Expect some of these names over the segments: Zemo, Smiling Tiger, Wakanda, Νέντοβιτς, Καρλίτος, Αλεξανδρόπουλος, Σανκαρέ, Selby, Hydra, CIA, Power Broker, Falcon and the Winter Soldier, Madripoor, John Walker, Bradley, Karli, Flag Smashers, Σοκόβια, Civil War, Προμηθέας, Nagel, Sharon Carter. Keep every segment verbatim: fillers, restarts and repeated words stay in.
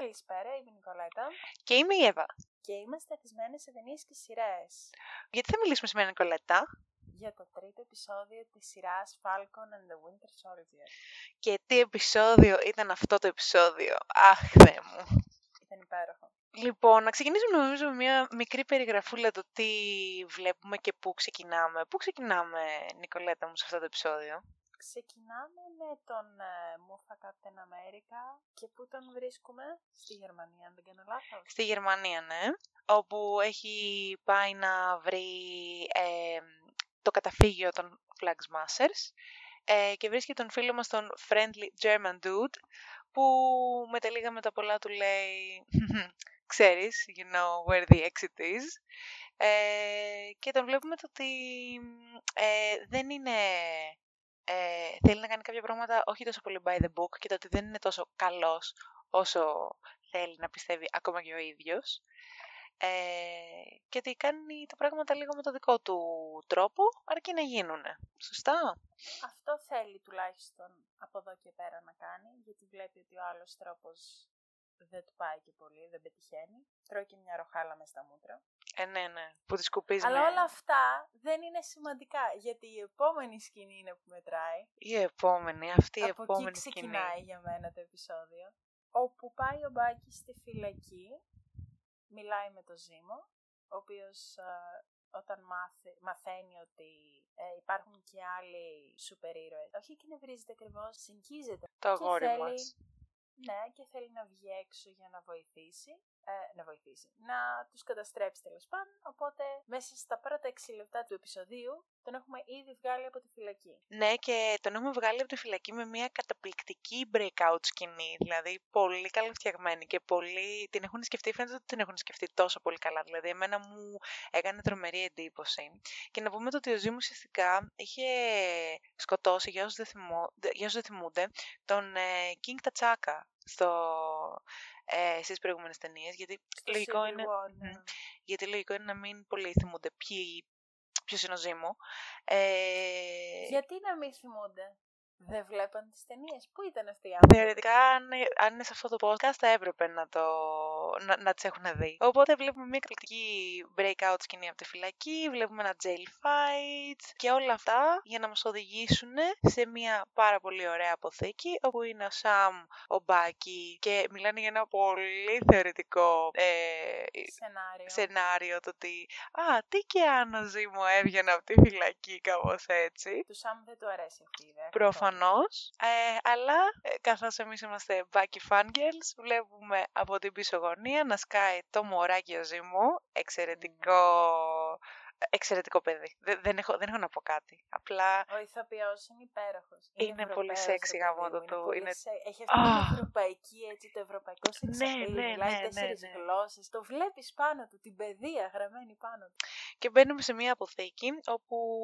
Καλησπέρα, είμαι η Νικολέτα. Και είμαι η Εύα. Και είμαστε αφισμένες σε ταινίες και σειρές. Γιατί θα μιλήσουμε σήμερα, Νικολέτα? Για το τρίτο επεισόδιο της σειράς Falcon and the Winter Soldier. Και τι επεισόδιο ήταν αυτό το επεισόδιο. Αχ, Θεέ μου. Ήταν υπέροχο. Λοιπόν, να ξεκινήσουμε νομίζω με μια μικρή περιγραφούλα το τι βλέπουμε και πού ξεκινάμε. Πού ξεκινάμε, Νικολέτα μου, σε αυτό το επεισόδιο? Ξεκινάμε με τον Μούφα Captain America και πού τον βρίσκουμε? Στη Γερμανία, αν δεν κάνω λάθος. Στη Γερμανία, ναι. Όπου έχει πάει να βρει ε, το καταφύγιο των Flag Smashers ε, και βρίσκει τον φίλο μας τον Friendly German Dude που με τα λίγα με τα πολλά του λέει «Ξέρεις, you know where the exit is». Ε, και τον βλέπουμε το ότι ε, δεν είναι... Ε, θέλει να κάνει κάποια πράγματα όχι τόσο πολύ by the book και το ότι δεν είναι τόσο καλός όσο θέλει να πιστεύει ακόμα και ο ίδιος ε, και ότι κάνει τα πράγματα λίγο με το δικό του τρόπο αρκεί να γίνουν. Σωστά? Αυτό θέλει τουλάχιστον από εδώ και πέρα να κάνει, γιατί βλέπει ότι ο άλλος τρόπος δεν του πάει και πολύ, δεν πετυχαίνει. Τρώει και μια ροχάλα μες στα μούτρα. Ε, ναι, ναι, που τη σκουπίζει. Αλλά ναι, όλα αυτά δεν είναι σημαντικά, γιατί η επόμενη σκηνή είναι που μετράει. Η επόμενη, αυτή η από επόμενη σκηνή. Από εκεί ξεκινάει για μένα το επεισόδιο. Όπου πάει ο Μπάκης στη φυλακή, μιλάει με τον Ζήμο, ο οποίος ε, όταν μάθε, μαθαίνει ότι ε, υπάρχουν και άλλοι σούπερ ήρωες. Όχι και νευρίζεται ακριβώς, συγκίζεται. Το αγόρι μας. Ναι, και θέλει να βγει έξω για να βοηθήσει, ε, να βοηθήσει, να τους καταστρέψει τέλος πάντων, οπότε μέσα στα πρώτα έξι λεπτά του επεισοδίου τον έχουμε ήδη βγάλει από τη φυλακή. Ναι, και τον έχουμε βγάλει από τη φυλακή με μια καταπληκτική breakout σκηνή, δηλαδή πολύ καλά φτιαγμένη και πολύ... την έχουν σκεφτεί, φαίνεται ότι την έχουν σκεφτεί τόσο πολύ καλά, δηλαδή εμένα μου έκανε τρομερή εντύπωση. Και να πούμε το ότι ο Ζήμου ουσιαστικά είχε σκοτώσει, για όσους δεν, θυμώ... για όσους δεν θυμούνται, τον ε, King T'Chaka στο, ε, στις προηγούμενες ταινίες, γιατί λογικό, είναι, ναι. μ, γιατί λογικό είναι να μην πολύ θυμούνται ποιοι, ποιος είναι ο Ζήμο. Ε, γιατί να μην θυμούνται? Δεν βλέπαν τις ταινίες. Πού ήταν αυτοί οι άνθρωποι? Θεωρητικά, αν, αν είναι σε αυτό το podcast, θα έπρεπε να, το, να, να τις έχουν δει. Οπότε βλέπουμε μια καταπληκτική breakout σκηνή από τη φυλακή, βλέπουμε ένα jail fight και όλα αυτά για να μας οδηγήσουν σε μια πάρα πολύ ωραία αποθήκη, όπου είναι ο Σαμ, ο Μπάκι και μιλάνε για ένα πολύ θεωρητικό ε, σενάριο. σενάριο το ότι, α, τι και αν ο Ζήμο έβγαινε από τη φυλακή, κάπως έτσι. Του Σαμ δεν του αρέσει αυτή η ιδέα. Ε, αλλά ε, καθώς εμείς είμαστε Bucky Fangirls, βλέπουμε από την πίσω γωνία να σκάει το μωράκι ο Ζήμου. Εξαιρετικό, εξαιρετικό παιδί. Δεν, δεν, έχω, δεν έχω να πω κάτι. Απλά... Ο ηθοποιός είναι υπέροχος. Είναι, είναι πολύ σεξι γαμότο του. Είναι... Έχει αυτή την oh. ευρωπαϊκή, έτσι, το ευρωπαϊκό σεξαπίλ. Ναι, ναι, ναι, ναι, τέσσερις ναι, ναι. γλώσσες. Το βλέπεις πάνω του, την παιδεία γραμμένη πάνω του. Και μπαίνουμε σε μια αποθήκη όπου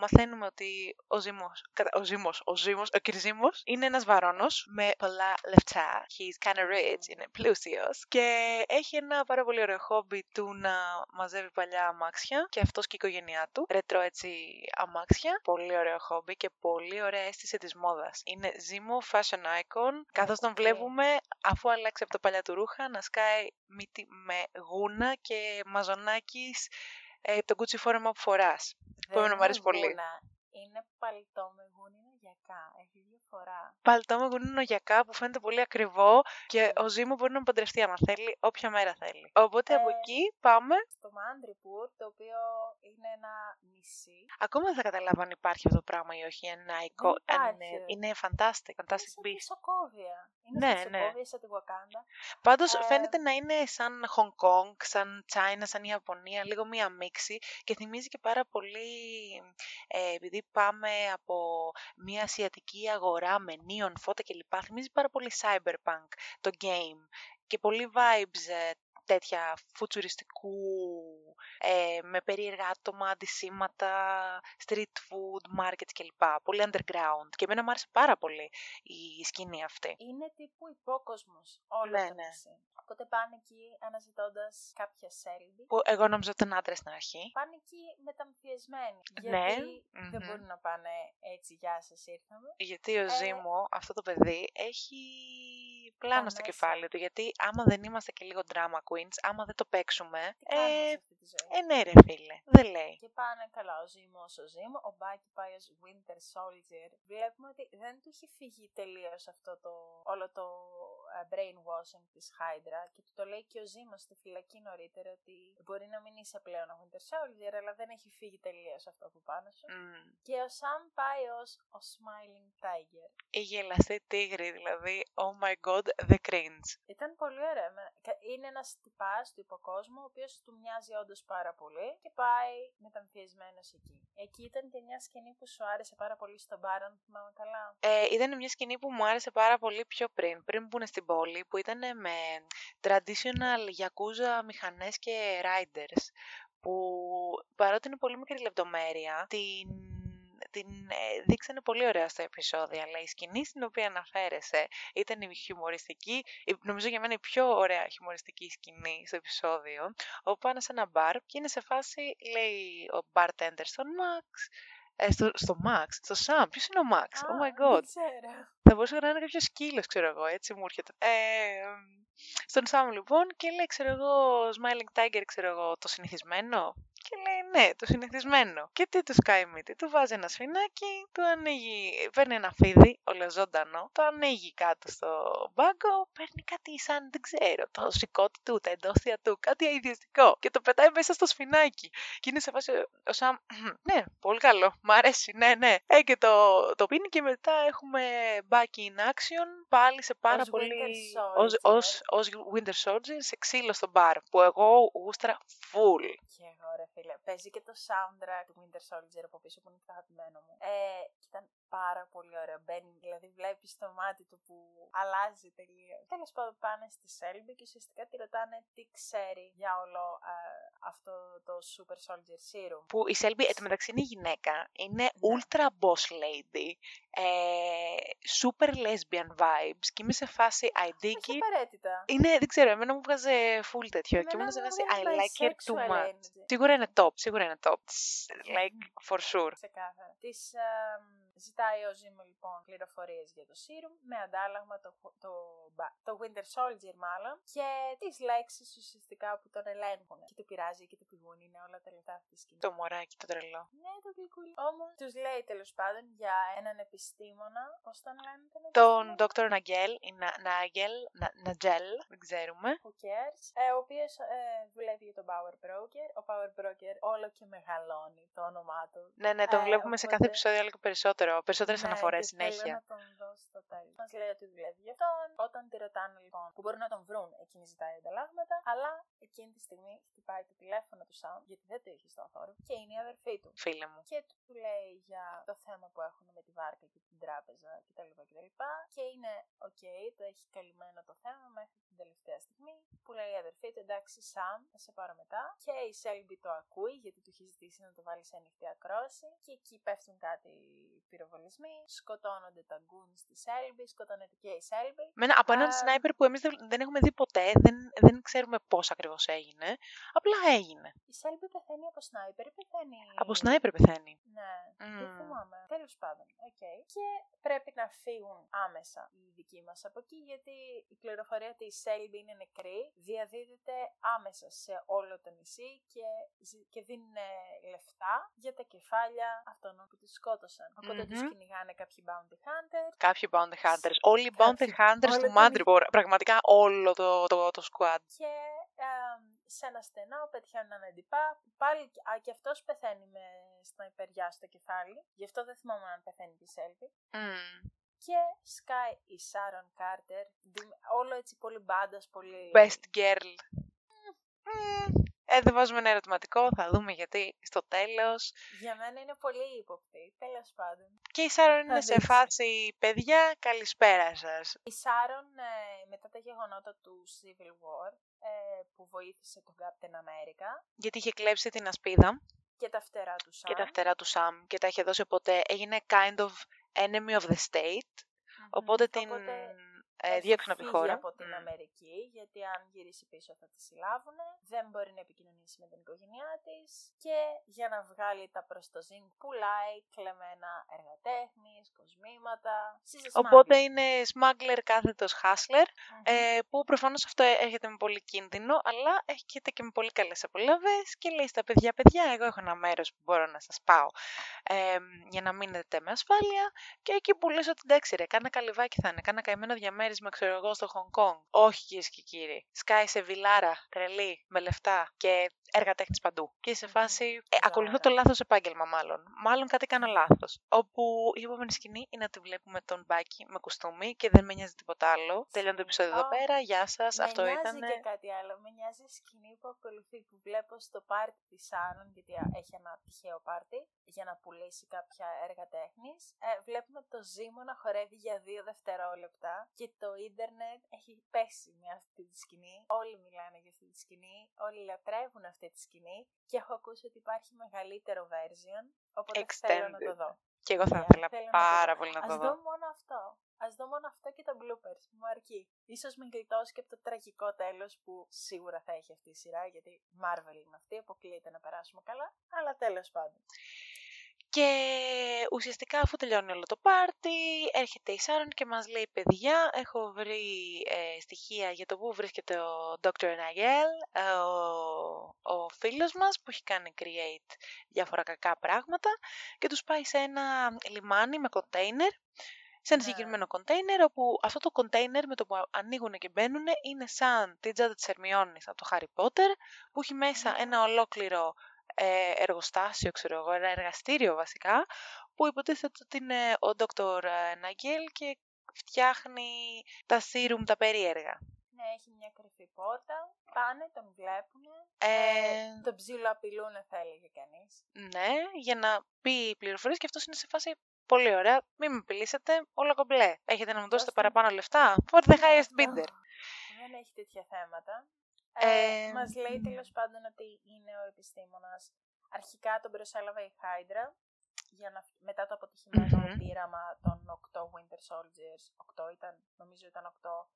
μαθαίνουμε ότι ο Ζήμος, ο Ζήμος, ο, Ζήμος, ο κ. Ζήμος είναι ένας βαρώνος με πολλά λεφτά. He's kind of rich, είναι πλούσιος. Και έχει ένα πάρα πολύ ωραίο χόμπι του να μαζεύει παλιά αμάξια. Και αυτός και η οικογένειά του. Ρετρό έτσι αμάξια. Πολύ ωραίο χόμπι και πολύ ωραία αίσθηση της μόδας. Είναι Ζήμο, fashion icon. Καθώς τον βλέπουμε, αφού αλλάξει από τα παλιά του ρούχα, να σκάει μύτη με γούνα και μαζονάκης. Ε, το κούτσι φόρεμα που φοράς. Που με αρέσει πολύ. Είναι παλτό με γούνινο γιακά. Έχει δύο φορά. Παλτό με γούνινο γιακά που φαίνεται πολύ ακριβό και mm. ο Ζήμου μπορεί να παντρευτεί άμα θέλει, όποια μέρα θέλει. Οπότε ε, από εκεί πάμε. Στο Madripoor, το οποίο είναι ένα νησί. Ακόμα δεν θα καταλάβω αν υπάρχει αυτό το πράγμα ή όχι. Ένα οικό. Είναι, είναι fantastic. fantastic είναι σαν Σοκόβια. Είναι ναι, σαν ναι. Σοκόβια, σαν τη Wakanda. Πάντως ε, φαίνεται να είναι σαν Hong Kong, σαν China, σαν Ιαπωνία. Λίγο μία μίξη και θυμίζει και πάρα πολύ. Ε, επειδή πάμε από μια ασιατική αγορά με νίον φώτα κλπ. Θυμίζει πάρα πολύ cyberpunk, το game και πολύ vibes τέτοια φουτσουριστικού, ε, με περίεργα άτομα, αντισήματα, street food, markets κλπ. Πολύ underground και εμένα μου άρεσε πάρα πολύ η σκηνή αυτή. Είναι τύπου υπόκοσμος όλο ναι, το ναι. Οπότε πάνε εκεί αναζητώντας κάποια Selby. Που εγώ νόμιζα ότι ήταν άντρες στην αρχή. Πάνε εκεί μεταμφιεσμένοι. Ναι. Γιατί mm-hmm. δεν μπορούν να πάνε έτσι, γεια σας ήρθαμε. Γιατί ο ε... Ζήμο, αυτό το παιδί, έχει πλάνο στο κεφάλι του, γιατί άμα δεν είμαστε και λίγο drama queens, άμα δεν το παίξουμε, ε, ε, ναι ρε φίλε, δεν λέει. Και πάνε καλά ο Zemo ως ο Zemo, ο Bucky πάει ως Winter Soldier. Βλέπουμε ότι δεν του έχει φύγει τελείως αυτό το, όλο το uh, brainwashing της Hydra, και του το λέει και ο Zemo στη φυλακή νωρίτερα, ότι μπορεί να μην είσαι πλέον ο Winter Soldier, αλλά δεν έχει φύγει τελείως αυτό από πάνω σου. Mm. Και ο Sam πάει ως ο Smiling Tiger. Η γελαστή τίγρη, δηλαδή, oh my god, the cringe. Ήταν πολύ ωραία. Είναι ένας τυπάς του υποκόσμου, ο οποίος του μοιάζει όντως πάρα πολύ και πάει μεταμφιεσμένος εκεί. Εκεί ήταν και μια σκηνή που σου άρεσε πάρα πολύ στον μπάρο, αν θυμάμαι καλά. Ε, ήταν μια σκηνή που μου άρεσε πάρα πολύ πιο πριν, πριν μπουν στην πόλη, που ήταν με traditional yakuza μηχανές και riders, που παρότι είναι πολύ μικρή λεπτομέρεια, την, την ε, δείξανε πολύ ωραία στα επεισόδια, αλλά η σκηνή στην οποία αναφέρεσαι ήταν η χιουμοριστική, νομίζω για μένα η πιο ωραία χιουμοριστική σκηνή στο επεισόδιο, όπου πάνε σε ένα μπαρ και είναι σε φάση, λέει ο bartender στον Max, ε, στο, στο Max, στο Sam, ποιος είναι ο Max, ah, oh my god, θα μπορούσε να είναι κάποιο σκύλος, ξέρω εγώ, έτσι μου έρχεται. Ε, στον Sam λοιπόν, και λέει, ξέρω εγώ, Smiling Tiger, ξέρω εγώ, το συνηθισμένο. Και λέει, ναι, το συνηθισμένο. Και τι του κάνει μύτη, του βάζει ένα σφινάκι, του ανοίγει, παίρνει ένα φίδι, όλο ζωντανό, το ανοίγει κάτω στο μπάγκο, παίρνει κάτι σαν, δεν ξέρω, το σηκώτη του, τα εντόστια του, κάτι αειδιαστικό. Και το πετάει μέσα στο σφινάκι. Και είναι σε φάση ο Sam, ναι, πολύ καλό, μ' αρέσει, ναι, ναι. Ε, και το, το πίνει, και μετά έχουμε Bucky in action, πάλι σε πάρα ως πολύ. Ω Winter Soldier, σε ξύλο στο μπαρ, που εγώ γούστρα full. Παίζει και το soundtrack του Winter Soldier από πίσω, που είναι το αγαπημένο μου. Ε, ήταν πάρα πολύ ωραίο. Μπαίνει, δηλαδή βλέπεις το μάτι του που αλλάζει τελείως. Τέλος πάντων, πάνε στη Selby και ουσιαστικά τη ρωτάνε τι ξέρει για όλο ε, αυτό το Super Soldier Serum. Που η Selby εν τω μεταξύ είναι γυναίκα, είναι yeah. ultra boss lady, ε, super lesbian vibes, και είμαι σε φάση I dig it. Είναι, δεν ξέρω, εμένα μου βγάζε full τέτοιο. Εμένα και ήμουν σε φάση I like her too much. Σίγουρα είναι top, σίγουρα είναι top. Like for sure. Ξεκάθαρα. Της um, ζητάει ο Zemo λοιπόν πληροφορίες για το serum, με αντάλλαγμα το, το, το Winter Soldier μάλλον, και τις λέξεις ουσιαστικά που τον ελέγχουν. Και του πειράζει και του πηγούν, είναι όλα τα λεπτά αυτή τη σκηνή. Το μωράκι, το τρελό. Ναι, το γλυκούλι. Όμως τους λέει τέλος πάντων για έναν επιστήμονα, πώς τον λένε τον επιστήμονα. Τον Δόκτωρ Nagel, ή Nagel, Nagel, δεν ξέρουμε. Who cares, ε, ο οποίος ε, δουλεύει για τον Power Broker. Ο Power Broker όλο και μεγαλώνει το όνομά του. Ναι, ναι, τον ε, βλέπουμε οπότε σε κάθε επεισόδιο όλο και περισσότερο. Περισσότερες ναι, αναφορές συνέχεια. Θέλω να τον δω στο τέλος. Μας λέει ότι δουλεύει για αυτόν. Όταν τη ρωτάνε λοιπόν που μπορούν να τον βρουν, εκείνη ζητάει ανταλλάγματα, αλλά εκείνη τη στιγμή χτυπάει το τηλέφωνο του Sam, γιατί δεν το είχε στο αθώρο, και είναι η αδερφή του. Φίλε μου. Και του λέει για το θέμα που έχουν με τη βάρκα και την τράπεζα κτλ. κτλ. Και είναι OK, το έχει καλυμμένο το θέμα μέχρι την τελευταία στιγμή. Που λέει η αδερφή του, εντάξει, Sam, θα σε πάρω μετά. Και η Selby το ακούει, γιατί του έχει ζητήσει να το βάλει σε ανοιχτή ακρόαση. Και εκεί πέφτουν κάτι πυροβολισμοί, σκοτώνονται τα goons τη Selby, σκοτώνεται και η Selby. Μένα, από έναν uh, σνάιπερ που εμείς δεν έχουμε δει ποτέ, δεν, δεν ξέρουμε πώς ακριβώς έγινε. Απλά έγινε. Η Selby πεθαίνει από σνάιπερ ή πεθαίνει. Από σνάιπερ πεθαίνει. Ναι, mm. δεν θυμάμαι. Τέλος πάντων, okay. Και πρέπει να φύγουν άμεσα οι δικοί μας από εκεί, γιατί η πληροφορία ότι η Selby είναι νεκρή διαδίδεται άμεσα σε όλο το νησί και, και δίνουν λεφτά για τα κεφάλια αυτών που τους σκότωσαν. Οπότε mm-hmm. τους κυνηγάνε κάποιοι bounty hunters. Κάποιοι bounty hunters. Όλοι οι bounty hunters του Madripoor. Πραγματικά όλο το, το, το squad. Και um, σε ένα στενό πετυχαίνουν έναν τυπά που πάλι α, και αυτός πεθαίνει με σναϊπεριά στο κεφάλι. Γι' αυτό δεν θυμάμαι αν πεθαίνει τη Selby. Mm. Και σκάει η Sharon Carter. Όλο έτσι πολύ μπάντας, πολύ best girl. Mm. Mm. Ε, δεν βάζουμε ένα ερωτηματικό, θα δούμε γιατί στο τέλος. Για μένα είναι πολύ ύποπτη, τέλος πάντων. Και η Sharon είναι σε φάση, παιδιά, καλησπέρα σας. Η Sharon, μετά τα γεγονότα του Civil War, που βοήθησε τον Captain America. Γιατί είχε κλέψει την ασπίδα. Και τα φτερά του Sam. Και τα φτερά του Sam, και τα είχε δώσει ποτέ. Έγινε kind of enemy of the state. Mm-hmm. Οπότε, οπότε την ε, διώξουν από τη χώρα. Από την mm. Αμερική, γιατί αν γυρίσει πίσω θα τη συλλάβουν, δεν μπορεί να επικοινωνήσει με την οικογένειά της και για να βγάλει τα προς το ζήν πουλάει κλεμμένα έργα τέχνης, κοσμήματα. Οπότε είναι smuggler κάθετος hustler, mm-hmm. ε, που προφανώς αυτό έρχεται με πολύ κίνδυνο, αλλά έρχεται και με πολύ καλές απολαύες και λέει στα παιδιά, παιδιά, εγώ έχω ένα μέρος που μπορώ να σας πάω ε, για να μείνετε με ασφάλεια και εκεί που λες ότι εντάξει ρε, κάνα καλυβάκι θα είναι, κάνα καημένο διαμέρισμα, ξέρω εγώ, στο Χονγκ Κονγκ. Όχι κυρίες και κύριοι, σκάει σε βιλάρα, τρελή, με λεφτά και έργα τέχνης παντού. Και σε φάση, ε, ακολουθώ το λάθος επάγγελμα μάλλον. Μάλλον κάτι κάνα λάθος. Όπου η επόμενη σκηνή είναι να τη βλέπουμε τον Μπάκι με κουστούμι και δεν με νοιάζει τίποτα άλλο. Τελειώνει το επεισόδιο εδώ πέρα. Γεια σας. Αυτό ήταν. Με νοιάζει και κάτι άλλο. Με νοιάζει η σκηνή που ακολουθεί, που βλέπω στο πάρτι τη Σάρων, γιατί έχει ένα τυχαίο πάρτι για να πουλήσει κάποια έργα τέχνης. Ε, βλέπουμε το Zemo να χορεύει για δύο δευτερόλεπτα και το ίντερνετ έχει πέσει με αυτή τη σκηνή. Όλοι μιλάνε για αυτή τη σκηνή. Όλοι λατρεύουν αυτή τη σκηνή και έχω ακούσει ότι υπάρχει μεγαλύτερο version, οπότε Extended. Θέλω να το δω. Και εγώ θα ήθελα yeah, πάρα να πολύ να το δω. Ας δω μόνο αυτό. Ας δω μόνο αυτό και τα bloopers, μου αρκεί. Ίσως με γλιτώσει και από το τραγικό τέλος που σίγουρα θα έχει αυτή η σειρά, γιατί Marvel είναι αυτή, αποκλείεται να περάσουμε καλά, αλλά τέλος πάντων. Και ουσιαστικά αφού τελειώνει όλο το πάρτι, έρχεται η Sharon και μας λέει, παιδιά, έχω βρει ε, στοιχεία για το που βρίσκεται ο ντόκτορ Nagel, ε, ο, ο φίλος μας που έχει κάνει create διάφορα κακά πράγματα και τους πάει σε ένα λιμάνι με κοντέινερ, σε ένα yeah. συγκεκριμένο κοντέινερ, όπου αυτό το κοντέινερ με το που ανοίγουν και μπαίνουν είναι σαν την τσάντα της Ερμιόνης από το Harry Potter, που έχει μέσα yeah. ένα ολόκληρο εργοστάσιο, ξέρω εγώ, ένα εργαστήριο βασικά, που υποτίθεται ότι είναι ο ντόκτορ Nagel και φτιάχνει τα serum τα περίεργα. Ναι, έχει μια κρυφή πόρτα, πάνε, τον βλέπουν, ε... ε, τον ψήλο απειλούν, θα έλεγε κανείς. Ναι, για να πει πληροφορίες και αυτός είναι σε φάση πολύ ωραία, μην με απειλήσετε, όλα κομπλέ. Έχετε να μου δώσετε Ώστε... παραπάνω λεφτά, for the highest bidder. Δεν έχει τέτοια θέματα. Ε, μας λέει τέλος πάντων ότι είναι ο επιστήμονας. Αρχικά τον προσέλαβε η Hydra για να, μετά το αποτυχημένο mm-hmm. πείραμα των οκτώ Winter Soldiers, οκτώ ήταν, νομίζω ήταν οκτώ,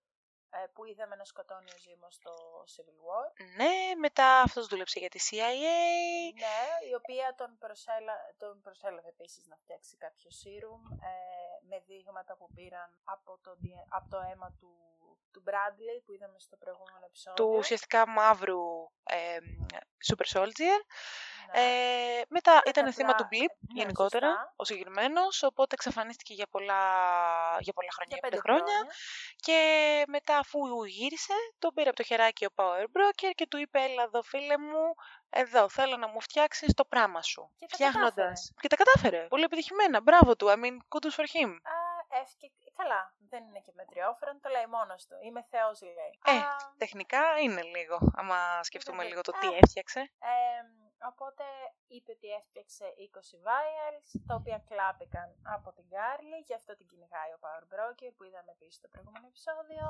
που είδαμε να σκοτώνει ο Zemo στο Civil War. Ναι, μετά αυτός δούλεψε για τη σι άι έι. Ναι, η οποία τον, προσέλα... τον προσέλαβε επίσης να φτιάξει κάποιο serum ε, με δείγματα που πήραν από το, από το αίμα του του Bradley που είδαμε στο προηγούμενο επεισόδιο. Του ουσιαστικά μαύρου ε, Super Soldier. Ναι. Ε, μετά και ήταν θύμα του Blip ναι, γενικότερα, σωστά. ο συγκεκριμένος, οπότε εξαφανίστηκε για πολλά, για πολλά χρόνια, για πέντε χρόνια. χρόνια. Και μετά αφού γύρισε, τον πήρε από το χεράκι ο Power Broker και του είπε, έλα εδώ φίλε μου, εδώ θέλω να μου φτιάξεις το πράμα σου. Και τα Φτιάχνοντας... κατάφερε. Και τα κατάφερε. Πολύ επιτυχημένα. Μπράβο του. I mean, kudos for him. Uh, Καλά, δεν είναι και μετριόφρον, το λέει μόνος του. Είμαι θεός, λέει. Ε, Α, τεχνικά είναι λίγο, άμα σκεφτούμε λίγο το τι έφτιαξε. Ε, οπότε είπε ότι έφτιαξε είκοσι vials, τα οποία κλάπηκαν από την Karli, γι' αυτό την κυνηγάει ο Power Broker που είδαμε επίσης στο προηγούμενο επεισόδιο.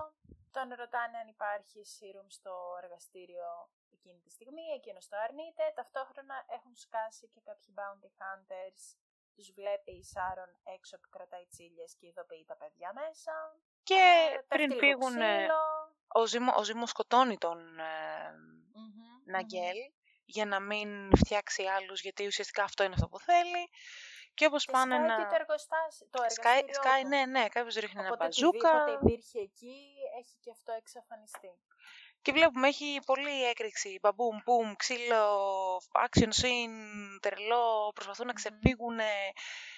Τον ρωτάνε αν υπάρχει serum στο εργαστήριο εκείνη τη στιγμή, εκείνος το αρνείται. Ταυτόχρονα έχουν σκάσει και κάποιοι bounty hunters. Τους βλέπει η Sharon έξω που κρατάει τσίλιες και ειδοποιεί τα παιδιά μέσα. Και ε, πριν φύγουν, ο Zemo, ο Zemo σκοτώνει τον mm-hmm, Nagel mm-hmm. για να μην φτιάξει άλλους, γιατί ουσιαστικά αυτό είναι αυτό που θέλει. Και όπως και πάνε να... Και το εργοστάσιο, το εργαστήριο. Σκάει, ναι, ναι, κάποιος ρίχνει οπότε ένα μπαζούκα. Οπότε υπήρχε εκεί, έχει και αυτό εξαφανιστεί. Και βλέπουμε, έχει πολλή έκρηξη, μπαμπούμ, μπούμ, ξύλο, action scene, τρελό, προσπαθούν να ξεφύγουν,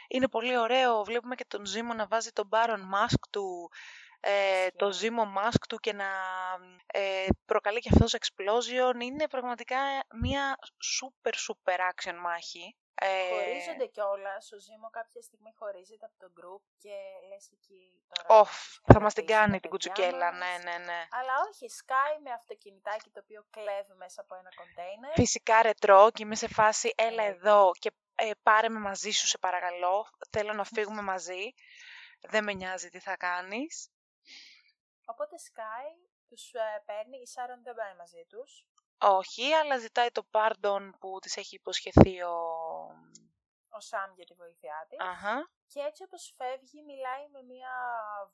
είναι πολύ ωραίο. Βλέπουμε και τον Zemo να βάζει τον Baron Mask του, ε, το Zemo Mask του και να ε, προκαλεί και αυτός explosion. Είναι πραγματικά μια super super action μάχη. Ε... Χωρίζονται κιόλας, ο Zemo κάποια στιγμή χωρίζεται από το group και λες εκεί τώρα... Οφ, θα μας την κάνει την κουτσουκέλα, μας. ναι, ναι, ναι. Αλλά όχι, σκάει με αυτοκινητάκι το οποίο κλέβει μέσα από ένα κοντέινερ. Φυσικά ρετρό και είμαι σε φάση έλα εδώ και ε, πάρε με μαζί σου σε παρακαλώ, θέλω να φύγουμε μαζί, δεν με νοιάζει τι θα κάνεις. Οπότε σκάει, τους ε, παίρνει, η Sharon δεν πάει μαζί τους. Όχι, αλλά ζητάει το pardon που της έχει υποσχεθεί ο, ο Σαμ για τη βοήθειά της. Uh-huh. Και έτσι όπως φεύγει μιλάει με μια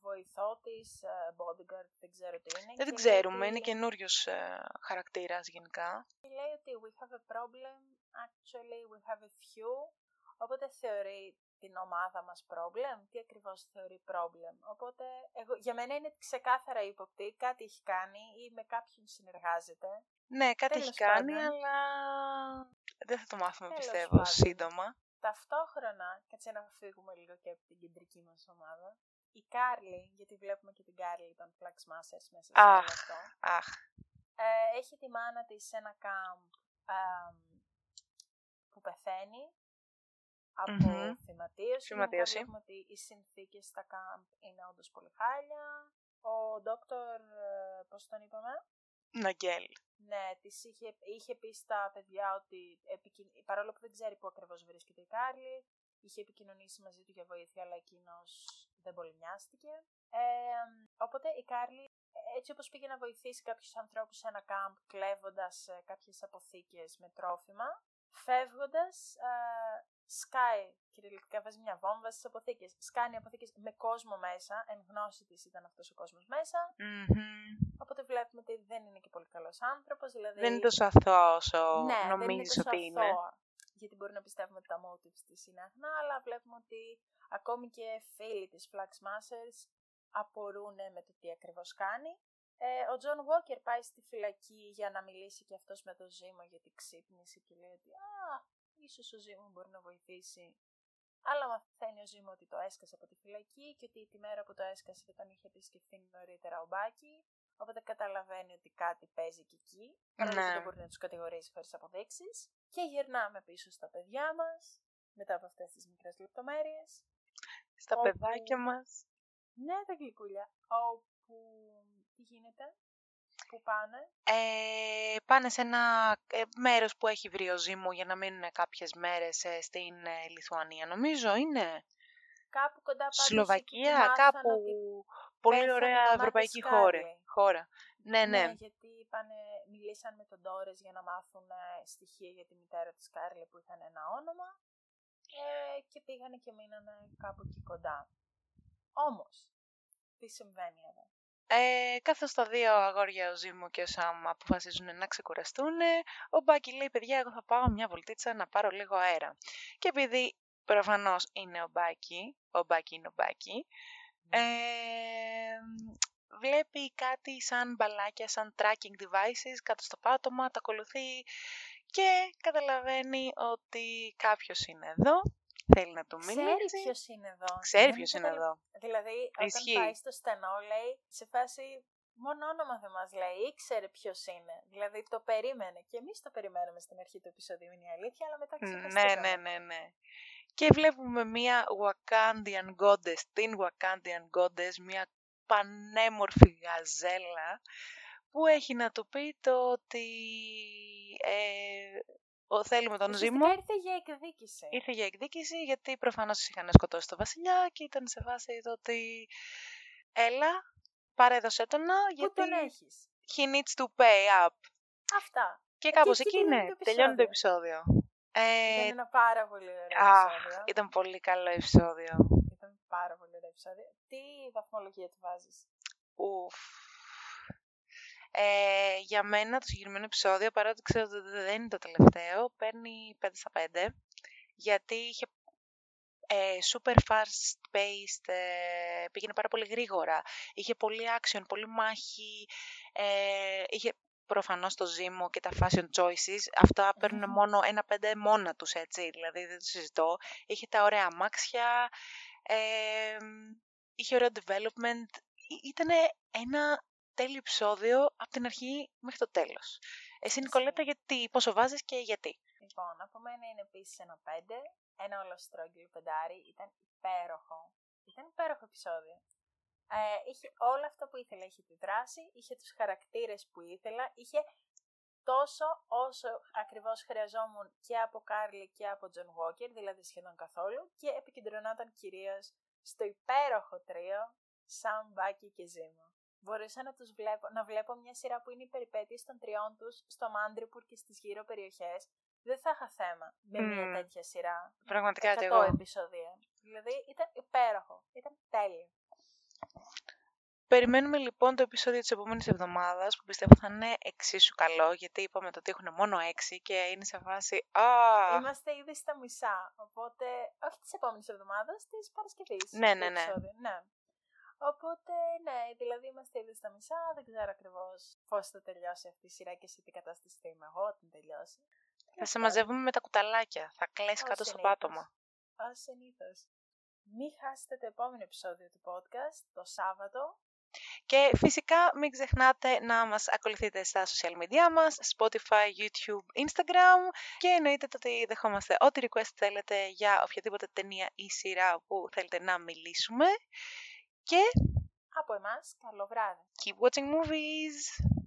βοηθό της, bodyguard, δεν ξέρω τι είναι. Δεν την ξέρουμε, είναι καινούριος uh, χαρακτήρας γενικά. Και λέει ότι we have a problem, actually we have a few, οπότε θεωρεί την ομάδα μας problem, τι ακριβώς θεωρεί problem. Οπότε εγώ, για μένα είναι ξεκάθαρα ύποπτη, κάτι έχει κάνει ή με κάποιον συνεργάζεται. Ναι, κάτι Τέλος έχει κάνει, πάντα. Αλλά δεν θα το μάθουμε, Τέλος πιστεύω, πάντα. Σύντομα. Ταυτόχρονα, κάτσε να φύγουμε λίγο και από την κεντρική μας ομάδα, η Κάρλι, γιατί βλέπουμε και την Κάρλι των Flag Smashers μέσα σε όλο αυτό. Αχ. Ε, έχει τη μάνα της σε ένα κάμπ ε, που πεθαίνει από mm-hmm. θυματίωση. Θυματίωση. Βλέπουμε ότι οι συνθήκες στα κάμπ είναι όντως πολύ χάλια. Ο ντόκτορ, ε, πώς τον είπαμε? Ναγκέλ. Ναι, της είχε, είχε πει στα παιδιά ότι επικοι... παρόλο που δεν ξέρει πού ακριβώς βρίσκεται η Κάρλι, είχε επικοινωνήσει μαζί του για βοήθεια, αλλά εκείνος δεν πολύ νοιάστηκε. Ε, οπότε η Κάρλι, έτσι όπως πήγε να βοηθήσει κάποιους ανθρώπους σε ένα κάμπ, κλέβοντας ε, κάποιες αποθήκες με τρόφιμα, φεύγοντας, ε, σκάει, κυριολεκτικά βάζει μια βόμβα στις αποθήκες. Σκάνει αποθήκες με κόσμο μέσα, εν γνώση της ήταν αυτός ο κόσμος μέσα. Mm-hmm. Οπότε βλέπουμε ότι δεν είναι και πολύ καλός άνθρωπος. Δηλαδή... δεν είναι τόσο αθώα όσο ναι, νομίζεις ότι αθώα, είναι. Γιατί μπορεί να πιστεύουμε ότι τα motives της είναι αχνά, αλλά βλέπουμε ότι ακόμη και φίλοι της Flag Smashers απορούν με το τι ακριβώς κάνει. Ε, ο John Walker πάει στη φυλακή για να μιλήσει και αυτός με τον Zemo, γιατί ξύπνησε και λέει ότι «Α, ίσως ο Zemo μπορεί να βοηθήσει». Αλλά μαθαίνει ο Zemo ότι το έσκασε από τη φυλακή και ότι τη μέρα που το έσκασε και τον είχε επισκεφθεί νωρίτερα ο Μπάκι. Οπότε καταλαβαίνει ότι κάτι παίζει και εκεί. Αλλά ναι. Δεν μπορεί να τους κατηγορήσει χωρίς αποδείξεις. Και γυρνάμε πίσω στα παιδιά μας, μετά από αυτές τις μικρές λεπτομέρειες. Στα όπου... παιδάκια μας. Ναι, τα γλυκούλια. Όπου τι γίνεται, που πάνε. Ε, πάνε σε ένα μέρος που έχει βρει ο Ζήμου για να μείνουν κάποιες μέρες στην Λιθουανία, νομίζω είναι. Κάπου κοντά πάνω. Σλοβακία, κάπου... Ότι... πολύ ωραία ευρωπαϊκή χώρα. χώρα. Ναι, ναι, ναι. Γιατί είπανε, μιλήσαν με τον Ντόρες για να μάθουν στοιχεία για τη μητέρα της Κάρλη που είχαν ένα όνομα ε, και πήγανε και μείνανε κάπου εκεί κοντά. Όμως, τι συμβαίνει εδώ? Ε, καθώς τα δύο αγόρια, ο Ζήμου και ο Σαμ, αποφασίζουν να ξεκουραστούν, ο Μπάκι λέει, παιδιά, εγώ θα πάω μια βολτίτσα να πάρω λίγο αέρα. Και επειδή προφανώς είναι ο Μπάκι, ο Μπάκι είναι ο Μπάκι, Ε, βλέπει κάτι σαν μπαλάκια, σαν tracking devices κάτω στο πάτωμα, τα ακολουθεί και καταλαβαίνει ότι κάποιος είναι εδώ, θέλει να του μιλήσει. Ξέρει ποιος είναι εδώ. Ξέρει ποιος είναι εδώ. Δηλαδή όταν Ισχύει. πάει στο στενό, λέει, σε φάση μόνο όνομα δεν μας λέει, ήξερε ποιος είναι. Δηλαδή το περίμενε και εμείς το περιμένουμε στην αρχή του επεισοδίου, είναι η αλήθεια, αλλά μετά ξεχαστήκαμε. Ναι, ναι, ναι, ναι. Και βλέπουμε μια Wakandian Goddess, την Wakandian Goddess, μια πανέμορφη γαζέλα που έχει να του πει το ότι ε, ο, θέλουμε τον Ζήμο. Ήρθε για εκδίκηση. Ήρθε για εκδίκηση γιατί προφανώς είχαν σκοτώσει τον βασιλιά και ήταν σε φάση το ότι έλα, παρέδωσέ τον να, γιατί τον έχεις. He needs to pay up. Αυτά. Και κάπως εκεί είναι, τελειώνει το επεισόδιο. Ε, ήταν ένα πάρα πολύ ωραίο α, επεισόδιο. Ήταν πολύ καλό επεισόδιο. Ήταν πάρα πολύ ωραίο επεισόδιο. Τι βαθμολογία του βάζεις? Ουφ. Ε, για μένα το συγκεκριμένο επεισόδιο, παρότι ξέρω ότι δεν είναι το τελευταίο, παίρνει πέντε στα πέντε. Γιατί είχε ε, super fast paced, ε, πήγαινε πάρα πολύ γρήγορα. Είχε πολύ action, πολύ μάχη. Ε, είχε... προφανώς το Zemo και τα fashion choices, αυτά mm-hmm. παίρνουν μόνο ένα πέντε μόνα τους, έτσι, δηλαδή δεν το συζητώ. Είχε τα ωραία αμάξια, ε, είχε ωραίο development, ήταν ένα τέλειο επεισόδιο από την αρχή μέχρι το τέλος. Εσύ Νικολέτα, γιατί, πόσο βάζεις και γιατί? Λοιπόν, από μένα είναι επίσης ένα πέντε, ένα ολοστρόγγυλο πεντάρι, ήταν υπέροχο, ήταν υπέροχο επεισόδιο. Ε, είχε όλα αυτά που ήθελα, είχε τη δράση, είχε τους χαρακτήρες που ήθελα, είχε τόσο όσο ακριβώς χρειαζόμουν και από Κάρλι και από John Walker, δηλαδή σχεδόν καθόλου, και επικεντρωνόταν κυρίως στο υπέροχο τρίο Sam, Bucky και Zemo. Μπορούσα να, τους βλέπω, να βλέπω μια σειρά που είναι οι περιπέτειες των τριών τους στο Madripoor και στις γύρω περιοχές δεν θα είχα θέμα με μια mm. τέτοια σειρά. Πραγματικά και εγώ. Επεισόδια. Δηλαδή ήταν υπέροχο. Ήταν τέλειο. Περιμένουμε λοιπόν το επεισόδιο της επόμενης εβδομάδας που πιστεύω θα είναι εξίσου καλό, γιατί είπαμε ότι έχουν μόνο έξι και είναι σε φάση α. Είμαστε ήδη στα μισά, οπότε όχι της επόμενης εβδομάδας, της Παρασκευής. Ναι, ναι, ναι. ναι. Οπότε ναι, δηλαδή είμαστε ήδη στα μισά, δεν ξέρω ακριβώς πώς θα τελειώσει αυτή η σειρά και σε τι κατάσταση θα είμαι εγώ όταν τελειώσει. Θα σε μαζεύουμε με τα κουταλάκια, θα κλαις κάτω στο πάτωμα. Ως συνήθως. Μην χάσετε το επόμενο επεισόδιο του podcast, το Σάββατο. Και φυσικά μην ξεχνάτε να μας ακολουθείτε στα social media μας, Spotify, YouTube, Instagram, και εννοείται ότι δεχόμαστε ό,τι request θέλετε για οποιαδήποτε ταινία ή σειρά που θέλετε να μιλήσουμε. Και από εμάς, καλό βράδυ. Keep watching movies!